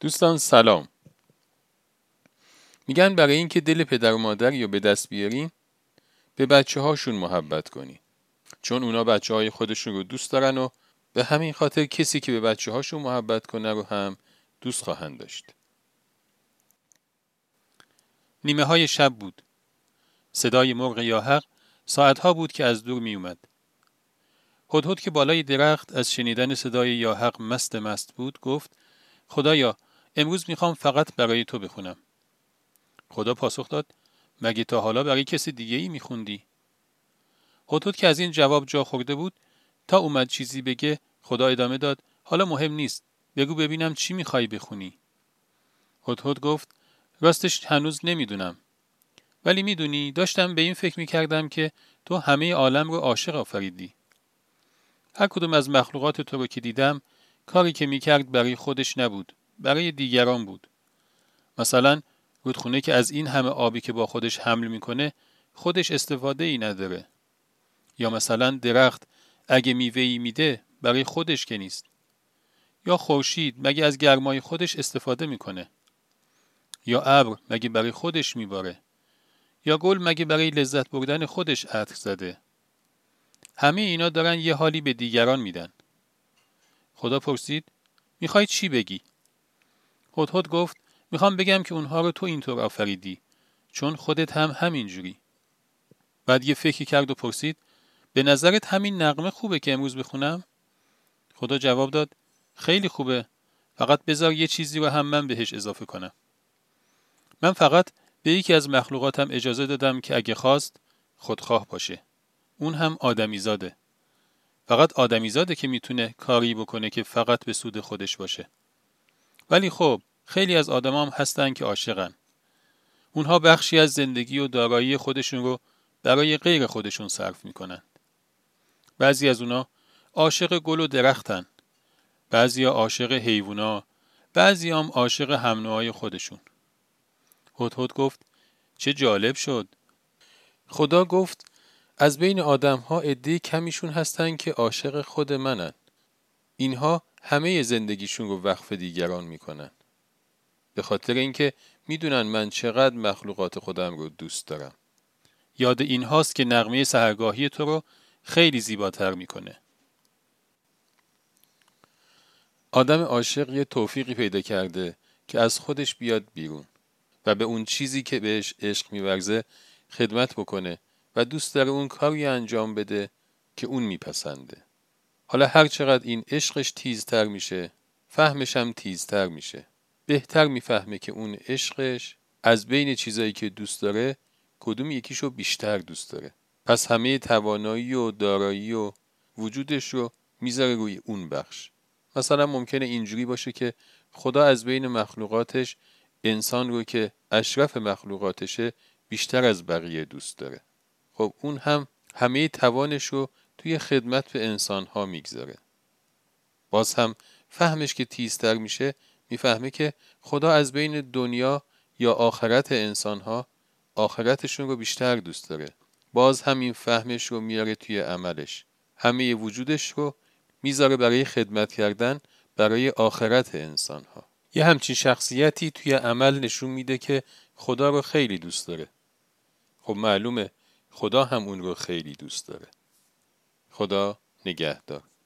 دوستان سلام. میگن برای اینکه دل پدر و مادر یا به دست بیارین به بچه هاشون محبت کنین، چون اونا بچه های خودشون رو دوست دارن و به همین خاطر کسی که به بچه هاشون محبت کنه رو هم دوست خواهند داشت. نیمه های شب بود. صدای مرغ یاحق ساعتها بود که از دور می اومد. هدهد که بالای درخت از شنیدن صدای یاحق مست بود گفت: خدایا امروز میخوام فقط برای تو بخونم. خدا پاسخ داد: مگه تا حالا برای کسی دیگه ای میخوندی؟ هدهد که از این جواب جا خورده بود تا اومد چیزی بگه خدا ادامه داد: حالا مهم نیست، بگو ببینم چی میخوای بخونی؟ هدهد گفت: راستش هنوز نمیدونم، ولی میدونی داشتم به این فکر میکردم که تو همه عالم رو عاشق آفریدی. هر کدوم از مخلوقات تو رو که دیدم کاری که میکرد برای خودش نبود، برای دیگران بود. مثلا رودخونه که از این همه آبی که با خودش حمل میکنه خودش استفاده ای نداره، یا مثلا درخت اگه میوه‌ای میده برای خودش که نیست، یا خورشید مگه از گرمای خودش استفاده میکنه، یا ابر مگه برای خودش میباره، یا گل مگه برای لذت بردن خودش عطر زده. همه اینا دارن یه حالی به دیگران میدن. خدا پرسید: میخوای چی بگی؟ هدهد گفت: میخوام بگم که اونها رو تو اینطور آفریدی، چون خودت هم همینجوری. بعد یه فکری کرد و پرسید: به نظرت همین نغمه خوبه که امروز بخونم؟ خدا جواب داد: خیلی خوبه، فقط بذار یه چیزی رو هم من بهش اضافه کنم. من فقط به یکی از مخلوقاتم اجازه دادم که اگه خواست خودخواه باشه. اون هم آدمیزاده. فقط آدمیزاده که میتونه کاری بکنه که فقط به سود خودش باشه. ولی خب خیلی از آدمام هستن که عاشقن. اونها بخشی از زندگی و دارایی خودشون رو برای غیر خودشون صرف میکنن. بعضی از اونا عاشق گل و درختن. بعضیا عاشق حیوونا، بعضیا هم عاشق همنوعای خودشون. هدهد گفت: چه جالب شد. خدا گفت: از بین آدم ها عده کمیشون هستن که عاشق خود منن. اینها همه زندگیشون رو وقف دیگران میکنن، به خاطر اینکه میدونن من چقدر مخلوقات خودم رو دوست دارم. یاد این هاست که نغمه سحرگاهی تو رو خیلی زیباتر میکنه. آدم عاشق یه توفیقی پیدا کرده که از خودش بیاد بیرون و به اون چیزی که بهش عشق می‌ورزه خدمت بکنه و دوست داره اون کاری انجام بده که اون میپسنده. حالا هر چقدر این عشقش تیزتر میشه، فهمش هم تیزتر میشه. بهتر میفهمه که اون عشقش از بین چیزایی که دوست داره کدوم یکیشو بیشتر دوست داره. پس همه توانایی و دارایی و وجودش رو میذاره روی اون بخش. مثلا ممکنه اینجوری باشه که خدا از بین مخلوقاتش انسان رو که اشرف مخلوقاتشه بیشتر از بقیه دوست داره. خب اون هم همه توانش رو توی خدمت به انسان‌ها میگذاره. باز هم فهمش که تیزتر میشه، میفهمه که خدا از بین دنیا یا آخرت انسان‌ها آخرتشون رو بیشتر دوست داره. باز هم این فهمش رو میاره توی عملش. همه وجودش رو میذاره برای خدمت کردن برای آخرت انسان‌ها. یه همچین شخصیتی توی عمل نشون میده که خدا رو خیلی دوست داره. خب معلومه خدا هم اون رو خیلی دوست داره. خدا نگهدار.